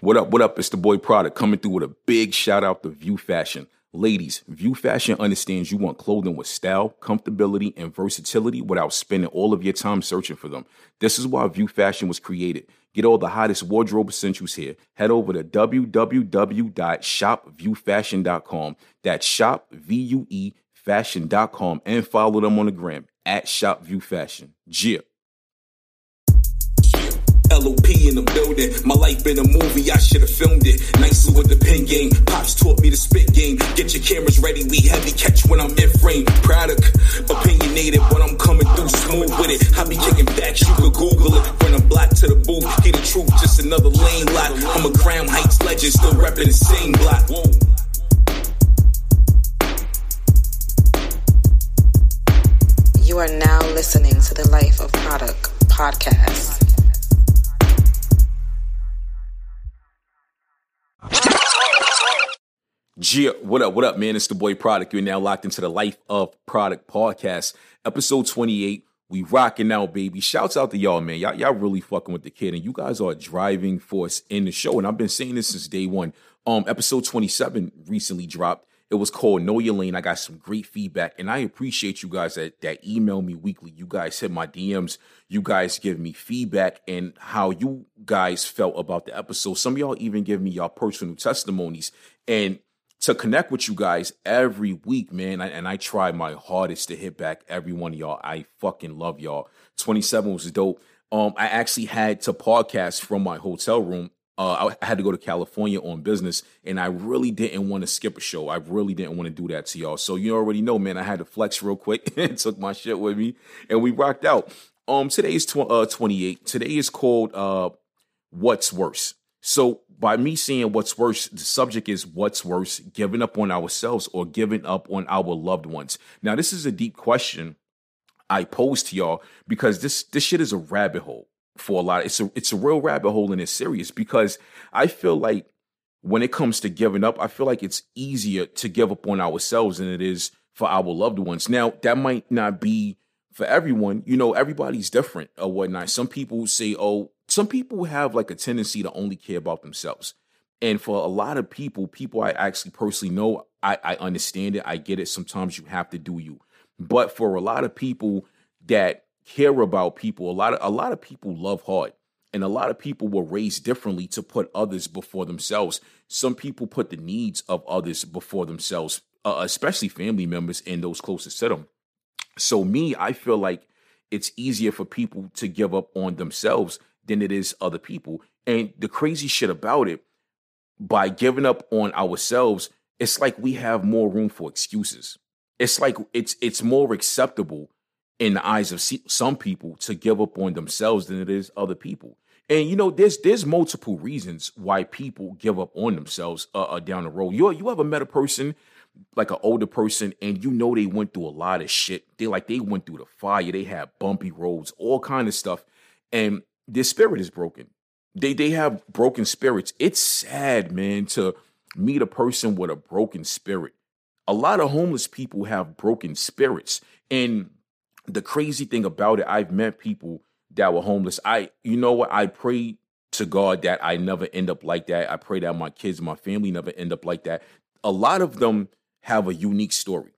What up? What up? It's the boy Produk coming through with a big shout out to Vue Fashion. Ladies, Vue Fashion understands you want clothing with style, comfortability, and versatility without spending all of your time searching for them. This is why Vue Fashion was created. Get all the hottest wardrobe essentials here. Head over to www.shopvuefashion.com. That's shop, V-U-E, fashion.com, and follow them on the gram at shopvuefashion. Yeah. LOP in the building. My life been a movie, I should have filmed it. Nicely with the pen game. Pops taught me the spit game. Get your cameras ready, we heavy catch when I'm in frame. Produk, opinionated, but I'm coming through smooth with it. I be kicking back, you could Google it. When I'm blocked to the booth, hear the truth, just another lane lot. I'm a Crown Heights legend, still repping the same block. Whoa. You are now listening to the Life of Produk podcast. Yeah, what up, man? It's the boy Produk. You're now locked into the Life of Produk podcast, episode 28. We rocking out, baby. Shouts out to y'all, man. Y'all really fucking with the kid, and you guys are a driving force in the show. And I've been saying this since day one. Episode 27 recently dropped. It was called Know Your Lane. I got some great feedback, and I appreciate you guys that email me weekly. You guys hit my DMs. You guys give me feedback and how you guys felt about the episode. Some of y'all even give me y'all personal testimonies. And to connect with you guys every week, man, I try my hardest to hit back every one of y'all. I fucking love y'all. 27 was dope. I actually had to podcast from my hotel room. I had to go to California on business, and I really didn't want to skip a show. I really didn't want to do that to y'all. So you already know, man, I had to flex real quick and took my shit with me, and we rocked out. Today's 28. Today is called What's Worse. So by me saying what's worse, the subject is what's worse, giving up on ourselves or giving up on our loved ones. Now, this is a deep question I pose to y'all because this shit is a rabbit hole. For a lot, it's a real rabbit hole, and it's serious because I feel like when it comes to giving up, I feel like it's easier to give up on ourselves than it is for our loved ones. Now, that might not be for everyone. You know, everybody's different or whatnot. Some people say, oh, some people have like a tendency to only care about themselves. And for a lot of people I actually personally know, I understand it. I get it. Sometimes you have to do you. But for a lot of people that care about people, a lot of people love hard, and a lot of people were raised differently to put others before themselves. Some people put the needs of others before themselves, especially family members and those closest to them. So me, I feel like it's easier for people to give up on themselves than it is other people. And the crazy shit about it, by giving up on ourselves, it's like we have more room for excuses. It's like it's more acceptable in the eyes of some people to give up on themselves than it is other people. And, you know, there's multiple reasons why people give up on themselves down the road. You ever met a person, like an older person, and you know they went through a lot of shit. They went through the fire. They had bumpy roads, all kind of stuff. And their spirit is broken. They have broken spirits. It's sad, man, to meet a person with a broken spirit. A lot of homeless people have broken spirits. And the crazy thing about it, I've met people that were homeless. You know what? I pray to God that I never end up like that. I pray that my kids, my family never end up like that. A lot of them have a unique story.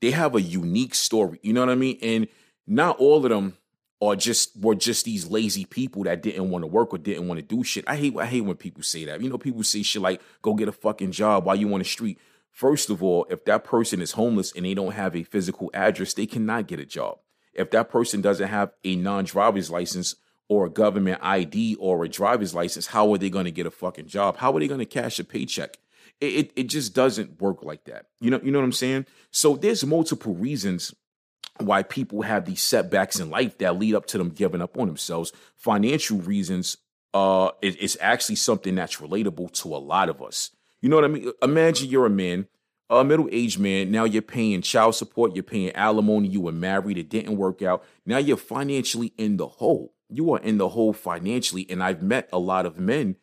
They have a unique story. You know what I mean? And not all of them were just these lazy people that didn't want to work or didn't want to do shit. I hate when people say that. You know, people say shit like, go get a fucking job while you on the street. First of all, if that person is homeless and they don't have a physical address, they cannot get a job. If that person doesn't have a non-driver's license or a government ID or a driver's license, how are they going to get a fucking job? How are they going to cash a paycheck? It just doesn't work like that. You know what I'm saying? So there's multiple reasons why people have these setbacks in life that lead up to them giving up on themselves. Financial reasons, it's actually something that's relatable to a lot of us. You know what I mean? Imagine you're a man, a middle-aged man. Now you're paying child support. You're paying alimony. You were married. It didn't work out. Now you're financially in the hole. You are in the hole financially. And I've met a lot of men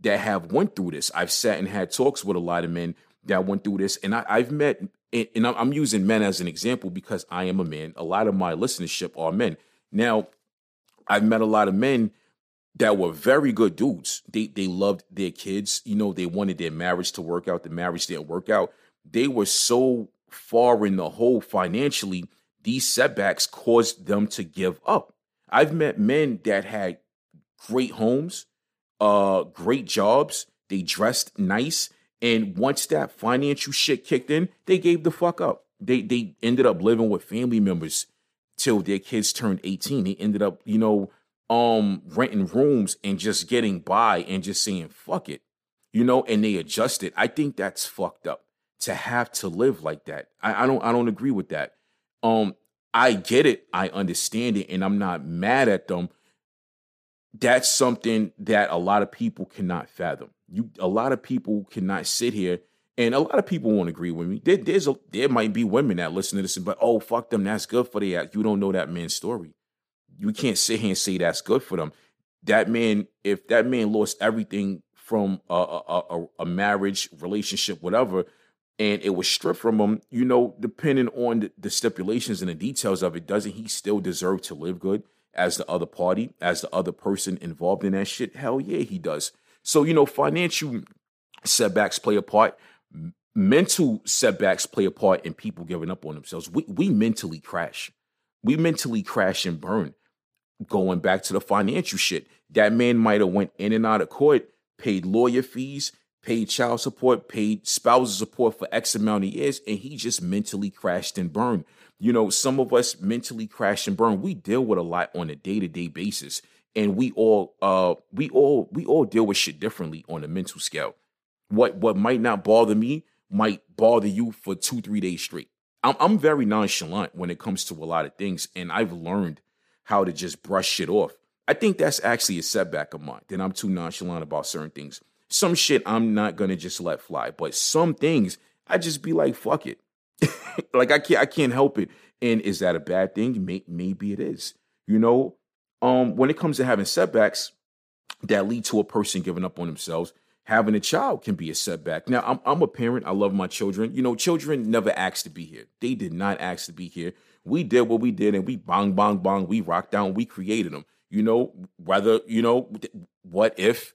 that have went through this. I've sat and had talks with a lot of men that went through this. And I've met, and I'm using men as an example because I am a man. A lot of my listenership are men. Now, I've met a lot of men that were very good dudes. They loved their kids. You know, they wanted their marriage to work out. The marriage didn't work out. They were so far in the hole financially, these setbacks caused them to give up. I've met men that had great homes, great jobs. They dressed nice. And once that financial shit kicked in, they gave the fuck up. They ended up living with family members till their kids turned 18. They ended up, you know, renting rooms and just getting by and just saying, fuck it, you know, and they adjusted. I think that's fucked up to have to live like that. I don't agree with that. I get it. I understand it. And I'm not mad at them. That's something that a lot of people cannot fathom. A lot of people cannot sit here, and a lot of people won't agree with me. There might be women that listen to this and be like, oh, fuck them, that's good for their act. You don't know that man's story. You can't sit here and say that's good for them. That man, if that man lost everything from a marriage, relationship, whatever, and it was stripped from him, you know, depending on the stipulations and the details of it, doesn't he still deserve to live good as the other party, as the other person involved in that shit? Hell yeah, he does. So, you know, financial setbacks play a part. Mental setbacks play a part in people giving up on themselves. We mentally crash. We mentally crash and burn. Going back to the financial shit, that man might have went in and out of court, paid lawyer fees, paid child support, paid spousal support for X amount of years, and he just mentally crashed and burned. You know, some of us mentally crash and burn. We deal with a lot on a day-to-day basis. And we all deal with shit differently on a mental scale. What might not bother me might bother you for 2-3 days straight. I'm very nonchalant when it comes to a lot of things, and I've learned how to just brush shit off. I think that's actually a setback of mine, that I'm too nonchalant about certain things. Some shit I'm not gonna just let fly, but some things I just be like, fuck it. Like I can't help it. And is that a bad thing? Maybe it is. You know. When it comes to having setbacks that lead to a person giving up on themselves, having a child can be a setback. Now, I'm a parent. I love my children. You know, children never asked to be here. They did not ask to be here. We did what we did, and we bong. We rocked out. We created them. You know, whether, you know, what if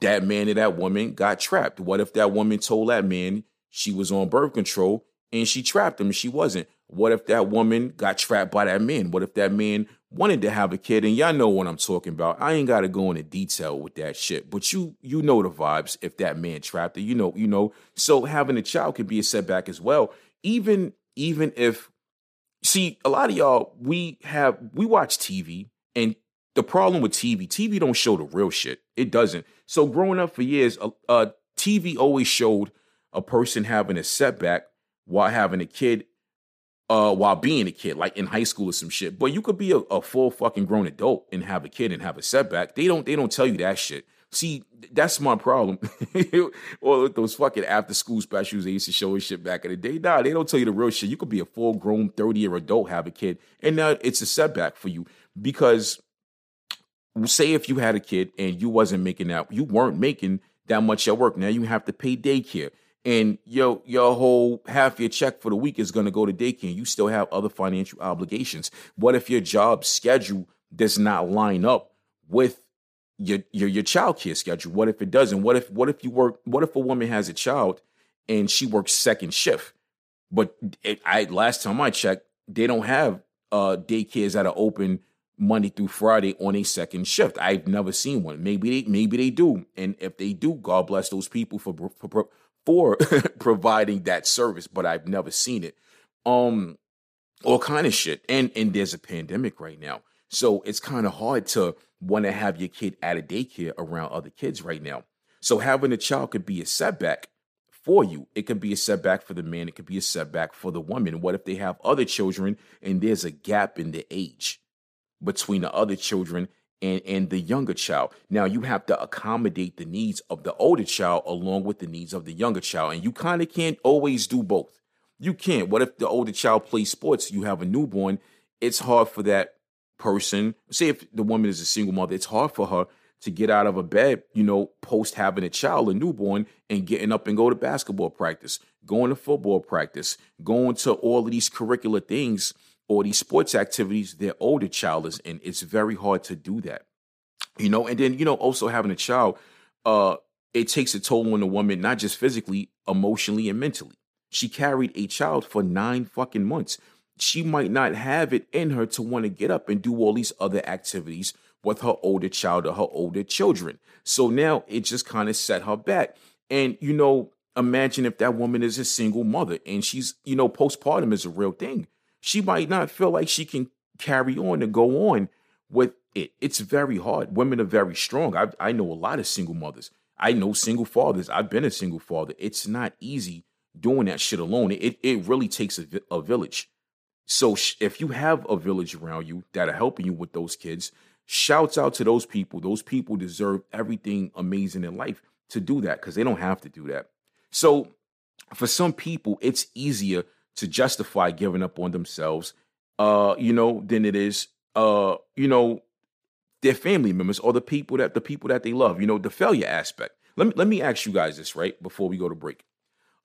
that man or that woman got trapped? What if that woman told that man she was on birth control and she trapped him and she wasn't? What if that woman got trapped by that man? What if that man wanted to have a kid? And y'all know what I'm talking about. I ain't got to go into detail with that shit. But you know the vibes if that man trapped her. You know. So having a child could be a setback as well. Even if, see, a lot of y'all, we watch TV. And the problem with TV don't show the real shit. It doesn't. So growing up for years, TV always showed a person having a setback while having a kid. While being a kid, like in high school or some shit. But you could be a full fucking grown adult and have a kid and have a setback. They don't tell you that shit. See, that's my problem. Or those fucking after school specials they used to show and shit back in the day. Nah, they don't tell you the real shit. You could be a full grown 30-year adult, have a kid, and now it's a setback for you. Because say if you had a kid and you weren't making that much at work. Now you have to pay daycare. And your whole half your check for the week is going to go to daycare, and you still have other financial obligations. What if your job schedule does not line up with your child care schedule? What if it doesn't? What if you work? What if a woman has a child and she works second shift? But last time I checked, they don't have daycares that are open Monday through Friday on a second shift. I've never seen one. Maybe they do, and if they do, God bless those people for providing that service, but I've never seen it. All kind of shit. And there's a pandemic right now. So it's kind of hard to want to have your kid at a daycare around other kids right now. So having a child could be a setback for you. It could be a setback for the man. It could be a setback for the woman. What if they have other children and there's a gap in the age between the other children and the younger child? Now you have to accommodate the needs of the older child along with the needs of the younger child. And you kind of can't always do both. You can't. What if the older child plays sports? You have a newborn. It's hard for that person. Say if the woman is a single mother, it's hard for her to get out of a bed, you know, post having a child, a newborn, and getting up and go to basketball practice, going to football practice, going to all of these curricular things or these sports activities their older child is in. It's very hard to do that. And then, also having a child, it takes a toll on the woman, not just physically, emotionally and mentally. She carried a child for 9 fucking months. She might not have it in her to want to get up and do all these other activities with her older child or her older children. So now it just kind of set her back. And, imagine if that woman is a single mother and she's, postpartum is a real thing. She might not feel like she can carry on and go on with it. It's very hard. Women are very strong. I know a lot of single mothers. I know single fathers. I've been a single father. It's not easy doing that shit alone. It really takes a village. So if you have a village around you that are helping you with those kids, shouts out to those people. Those people deserve everything amazing in life to do that because they don't have to do that. So for some people, it's easier to justify giving up on themselves, than it is, their family members or the people that they love, the failure aspect. Let me ask you guys this right before we go to break.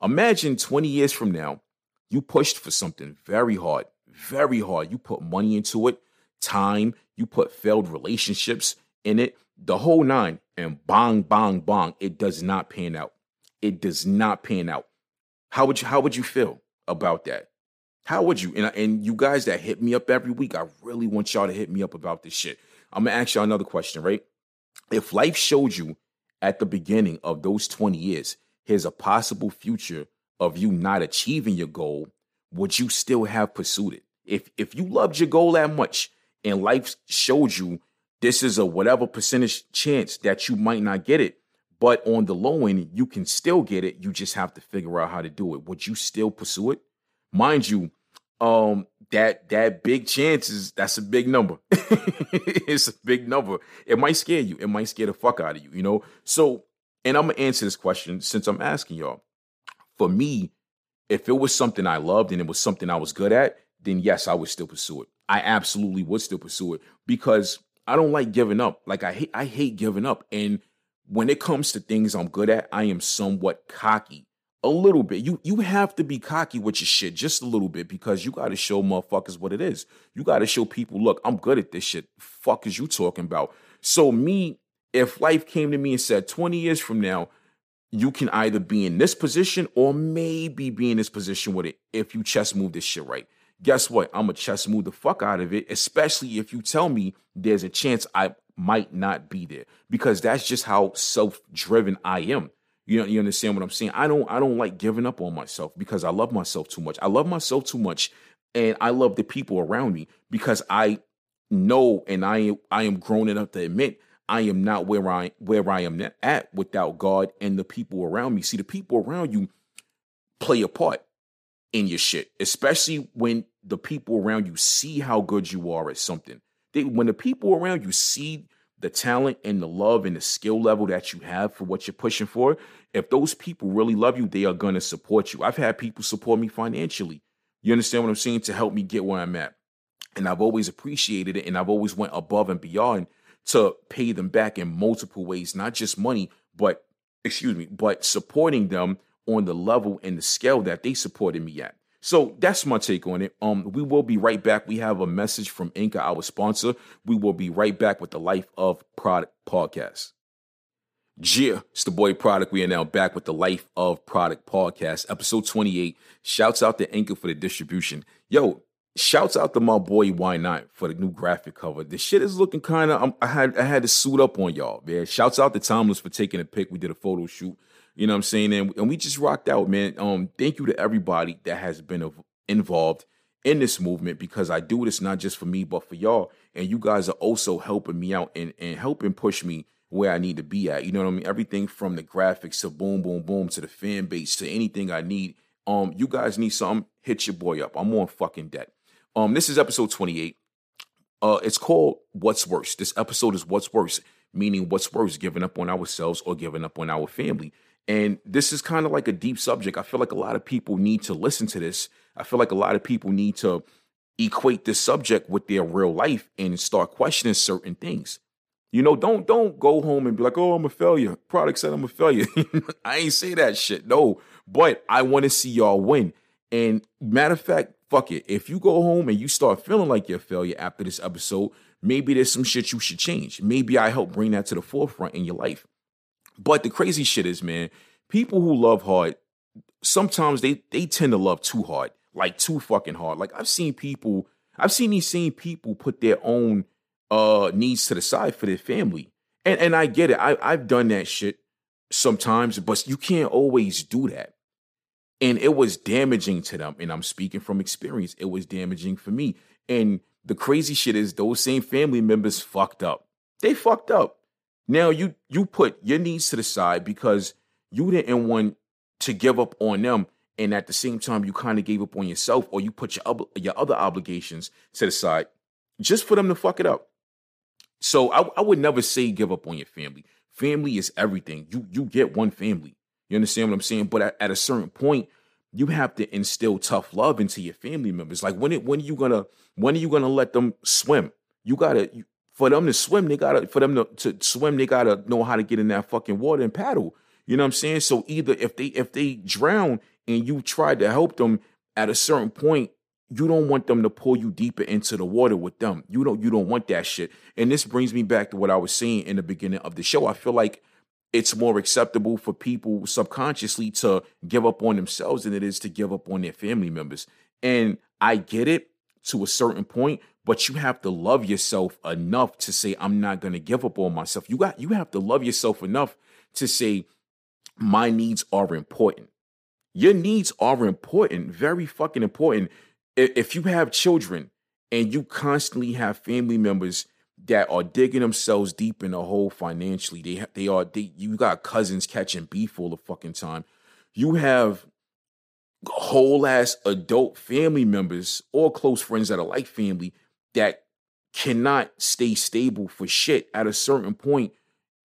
Imagine 20 years from now, you pushed for something very hard, very hard. You put money into it, time, you put failed relationships in it, the whole nine, and bang, bang, bang, it does not pan out. It does not pan out. How would you feel about that? How would you? And you guys that hit me up every week, I really want y'all to hit me up about this shit. I'm gonna ask y'all another question, right? If life showed you at the beginning of those 20 years, here's a possible future of you not achieving your goal, would you still have pursued it? If you loved your goal that much and life showed you this is a whatever percentage chance that you might not get it, but on the low end, you can still get it. You just have to figure out how to do it. Would you still pursue it? Mind you, that big chance that's a big number. It's a big number. It might scare you. It might scare the fuck out of you, So, and I'm going to answer this question since I'm asking y'all. For me, if it was something I loved and it was something I was good at, then yes, I would still pursue it. I absolutely would still pursue it because I don't like giving up. Like I hate giving up. And when it comes to things I'm good at, I am somewhat cocky. A little bit. You have to be cocky with your shit just a little bit because you got to show motherfuckers what it is. You got to show people, look, I'm good at this shit. Fuck is you talking about? So me, if life came to me and said 20 years from now, you can either be in this position or maybe be in this position with it if you chess move this shit right. Guess what? I'm going to chess move the fuck out of it, especially if you tell me there's a chance I might not be there because that's just how self-driven I am. You understand what I'm saying? I don't like giving up on myself because I love myself too much. I love myself too much, and I love the people around me because I know and I am grown enough to admit I am not where I am at without God and the people around me. See, the people around you play a part in your shit, especially when the people around you see how good you are at something. When the people around you see the talent and the love and the skill level that you have for what you're pushing for, if those people really love you, they are going to support you. I've had people support me financially. You understand what I'm saying? To help me get where I'm at. And I've always appreciated it. And I've always went above and beyond to pay them back in multiple ways, not just money, but supporting them on the level and the scale that they supported me at. So that's my take on it. We will be right back. We have a message from Inca, our sponsor. We will be right back with the Life of Produk podcast. Yeah, it's the boy Produk. We are now back with the Life of Produk podcast, episode 28. Shouts out to Anchor for the distribution. Yo, shouts out to my boy Why Not for the new graphic cover. This shit is looking kind of. I had to suit up on y'all, man. Shouts out to Timeless for taking a pic. We did a photo shoot. You know what I'm saying? And we just rocked out, man. Thank you to everybody that has been involved in this movement because I do this not just for me, but for y'all. And you guys are also helping me out and helping push me where I need to be at. You know what I mean? Everything from the graphics to boom, boom, boom, to the fan base, to anything I need. You guys need something, hit your boy up. I'm on fucking deck. This is episode 28. It's called What's Worse. This episode is What's Worse, meaning what's worse, giving up on ourselves or giving up on our family. And this is kind of like a deep subject. I feel like a lot of people need to listen to this. I feel like a lot of people need to equate this subject with their real life and start questioning certain things. Don't go home and be like, oh, I'm a failure. Produk said I'm a failure. I ain't say that shit. No, but I want to see y'all win. And matter of fact, fuck it. If you go home and you start feeling like you're a failure after this episode, Maybe there's some shit you should change. Maybe I help bring that to the forefront in your life. But the crazy shit is, man, people who love hard, sometimes they tend to love too hard, like too fucking hard. Like I've seen these same people put their own needs to the side for their family. And I get it. I've done that shit sometimes, but you can't always do that. And it was damaging to them. And I'm speaking from experience. It was damaging for me. And the crazy shit is those same family members fucked up. They fucked up. Now you put your needs to the side because you didn't want to give up on them. And at the same time, you kind of gave up on yourself, or you put your other obligations to the side just for them to fuck it up. So I would never say give up on your family. Family is everything. You get one family. You understand what I'm saying? But at a certain point, you have to instill tough love into your family members. Like when are you gonna let them swim? For them to swim, they gotta know how to get in that fucking water and paddle. You know what I'm saying? So either if they drown and you tried to help them, at a certain point, you don't want them to pull you deeper into the water with them. You don't want that shit. And this brings me back to what I was saying in the beginning of the show. I feel like it's more acceptable for people subconsciously to give up on themselves than it is to give up on their family members. And I get it to a certain point, but you have to love yourself enough to say, I'm not going to give up on myself. You have to love yourself enough to say, my needs are important. Your needs are important, very fucking important. If you have children and you constantly have family members that are digging themselves deep in a hole financially, you got cousins catching beef all the fucking time. You have whole ass adult family members or close friends that are like family that cannot stay stable for shit. At a certain point,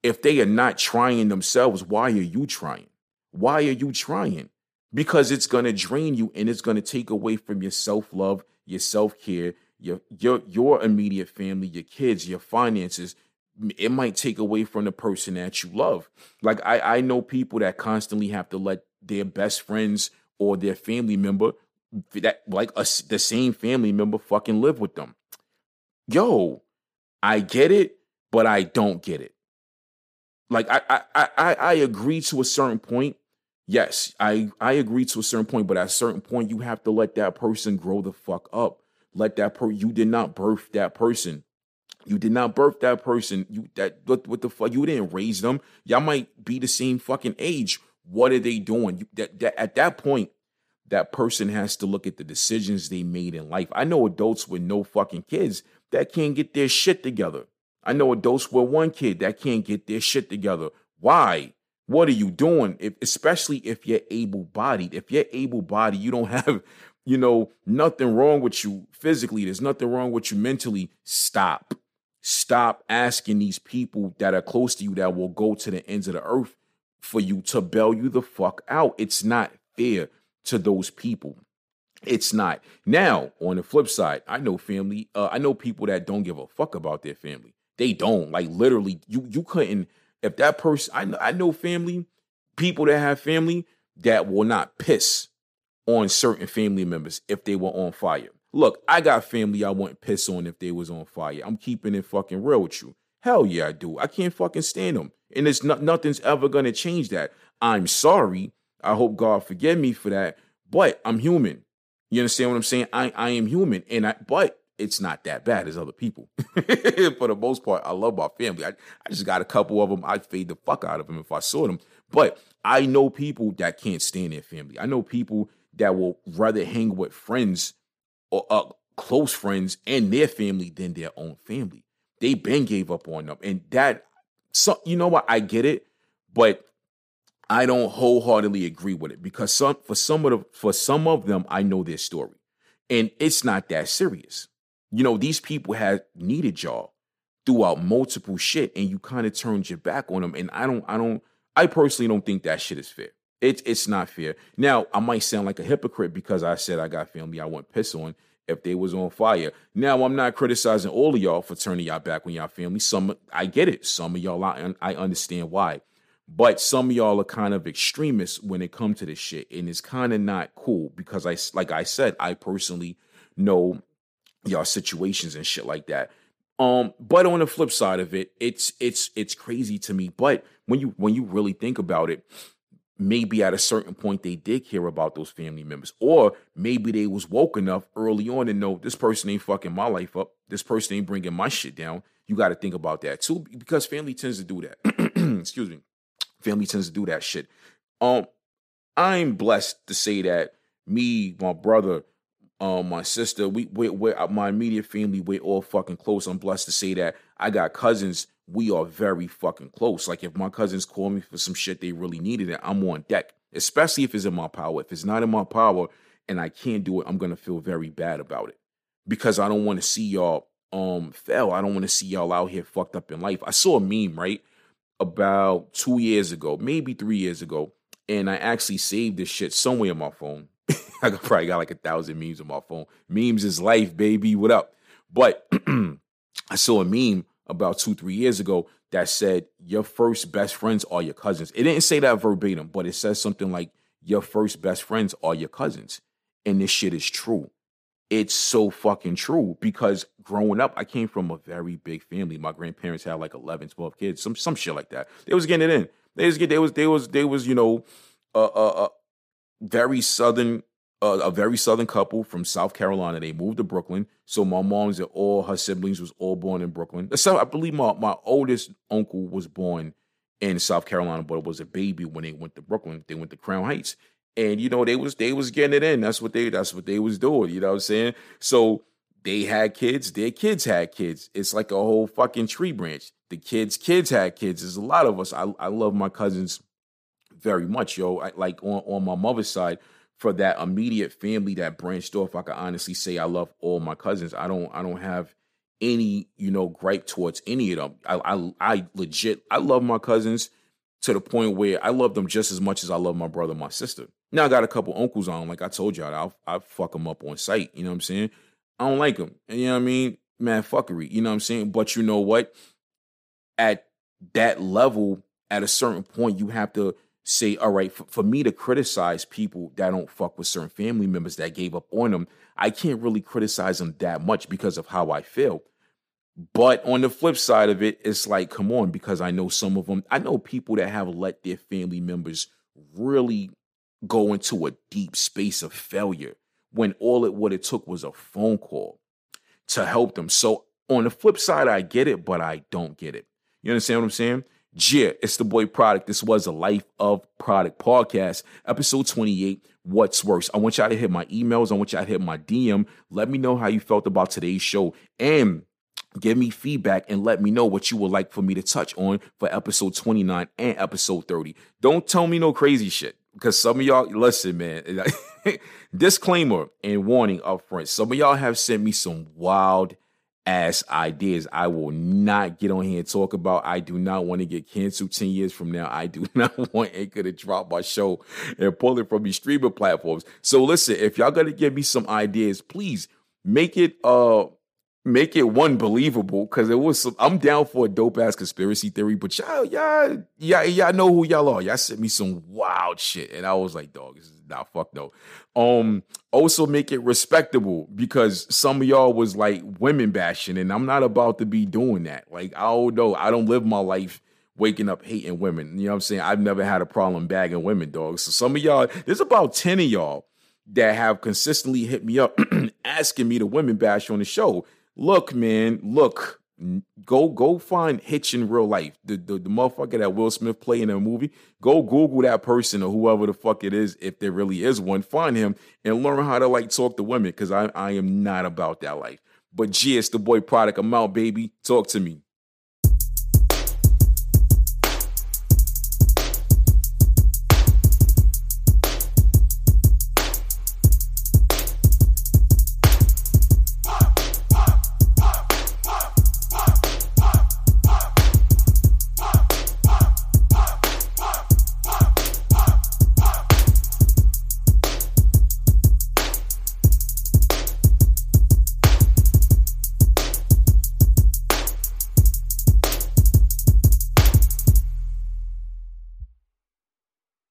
if they are not trying themselves, why are you trying? Why are you trying? Because it's going to drain you, and it's going to take away from your self-love, your self-care, your immediate family, your kids, your finances. It might take away from the person that you love. Like I know people that constantly have to let their best friends or their family member, the same family member, fucking live with them. Yo, I get it, but I don't get it. Like I agree to a certain point. Yes, I agree to a certain point, but at a certain point, you have to let that person grow the fuck up. Let that you did not birth that person. You did not birth that person. What the fuck? You didn't raise them. Y'all might be the same fucking age. What are they doing? At that point, that person has to look at the decisions they made in life. I know adults with no fucking kids that can't get their shit together. I know adults with one kid that can't get their shit together. Why? What are you doing? Especially if you're able-bodied. If you're able-bodied, you don't have, nothing wrong with you physically. There's nothing wrong with you mentally. Stop. Stop asking these people that are close to you that will go to the ends of the earth for you to bail you the fuck out. It's not fair to those people. It's not. Now, on the flip side, I know people that don't give a fuck about their family. They don't. Like, literally, you couldn't. If that person, I know family, people that have family that will not piss on certain family members if they were on fire. Look, I got family I wouldn't piss on if they was on fire. I'm keeping it fucking real with you. Hell yeah, I do. I can't fucking stand them. And it's nothing's ever going to change that. I'm sorry. I hope God forgive me for that. But I'm human. You understand what I'm saying? I am human. But it's not that bad as other people. For the most part, I love my family. I just got a couple of them. I'd fade the fuck out of them if I saw them. But I know people that can't stand their family. I know people that will rather hang with friends or close friends and their family than their own family. They been gave up on them. And that, so, you know what? I get it, but I don't wholeheartedly agree with it because for some of them, I know their story. And it's not that serious. These people have needed y'all throughout multiple shit, and you kind of turned your back on them. And I personally don't think that shit is fair. It's not fair. Now, I might sound like a hypocrite because I said I got family I wouldn't piss on if they was on fire. Now, I'm not criticizing all of y'all for turning y'all back on y'all family. Some, I get it. Some of y'all, I understand why. But some of y'all are kind of extremists when it comes to this shit. And it's kind of not cool because, like I said, I personally know y'all situations and shit like that. But on the flip side of it, it's crazy to me. But when you really think about it, maybe at a certain point they did care about those family members, or maybe they was woke enough early on to know this person ain't fucking my life up. This person ain't bringing my shit down. You got to think about that too, because family tends to do that. Excuse me. Family tends to do that shit. I'm blessed to say that me, my brother, my sister, we're my immediate family, we're all fucking close. I'm blessed to say that I got cousins. We are very fucking close. Like, if my cousins call me for some shit they really needed, it, I'm on deck, especially if it's in my power. If it's not in my power and I can't do it, I'm going to feel very bad about it, because I don't want to see y'all fail. I don't want to see y'all out here fucked up in life. I saw a meme, right, about 2 years ago, maybe 3 years ago, and I actually saved this shit somewhere on my phone. I probably got like 1,000 memes on my phone. Memes is life, baby. What up? But I saw a meme about 2-3 years ago that said, your first best friends are your cousins. It didn't say that verbatim, but it says something like, your first best friends are your cousins. And this shit is true. It's so fucking true, because growing up, I came from a very big family. My grandparents had like 11, 12 kids, some shit like that. They was getting it in. They was, you know, a very southern couple from South Carolina. They moved to Brooklyn. So my mom's and all her siblings was all born in Brooklyn. So I believe my oldest uncle was born in South Carolina, but was a baby when they went to Brooklyn. They went to Crown Heights. And, you know, they was getting it in. That's what they was doing. You know what I'm saying? So they had kids. Their kids had kids. It's like a whole fucking tree branch. The kids had kids. There's a lot of us. I love my cousins very much, yo. Like on my mother's side, for that immediate family that branched off, I can honestly say I love all my cousins. I don't have any, you know, gripe towards any of them. I love my cousins to the point where I love them just as much as I love my brother and my sister. Now I got a couple uncles on, like I told y'all, I fuck them up on sight. You know what I'm saying? I don't like them. You know what I mean? Man, fuckery. You know what I'm saying? But you know what? At that level, at a certain point, you have to say, all right, for me to criticize people that don't fuck with certain family members that gave up on them, I can't really criticize them that much because of how I feel. But on the flip side of it, it's like, come on, because I know some of them, I know people that have let their family members really go into a deep space of failure when what it took was a phone call to help them. So on the flip side, I get it, but I don't get it. You understand what I'm saying? Yeah, it's the boy Produk. This was the Life of Produk podcast, episode 28, What's Worse. I want y'all to hit my emails. I want y'all to hit my DM. Let me know how you felt about today's show, and give me feedback and let me know what you would like for me to touch on for episode 29 and episode 30. Don't tell me no crazy shit, because some of y'all, listen, man, disclaimer and warning up front. Some of y'all have sent me some wild ass ideas I will not get on here and talk about. I do not want to get canceled 10 years from now. I do not want Anchor to drop my show and pull it from these streaming platforms. So listen, if y'all gonna give me some ideas, please make it one believable, because it was some, I'm down for a dope ass conspiracy theory, but y'all know who y'all are. Y'all sent me some wild shit, and I was like, dog, this is not fuck no. Also make it respectable, because some of y'all was like women bashing, and I'm not about to be doing that. Like, I don't know. I don't live my life waking up hating women. You know what I'm saying? I've never had a problem bagging women, dog. So some of y'all, there's about 10 of y'all that have consistently hit me up asking me to women bash on the show. Look, man, look, go find Hitch in real life. The motherfucker that Will Smith play in a movie, go Google that person or whoever the fuck it is, if there really is one, find him and learn how to like talk to women, because I am not about that life. But yeah, it's the boy Produk. I'm out, baby. Talk to me.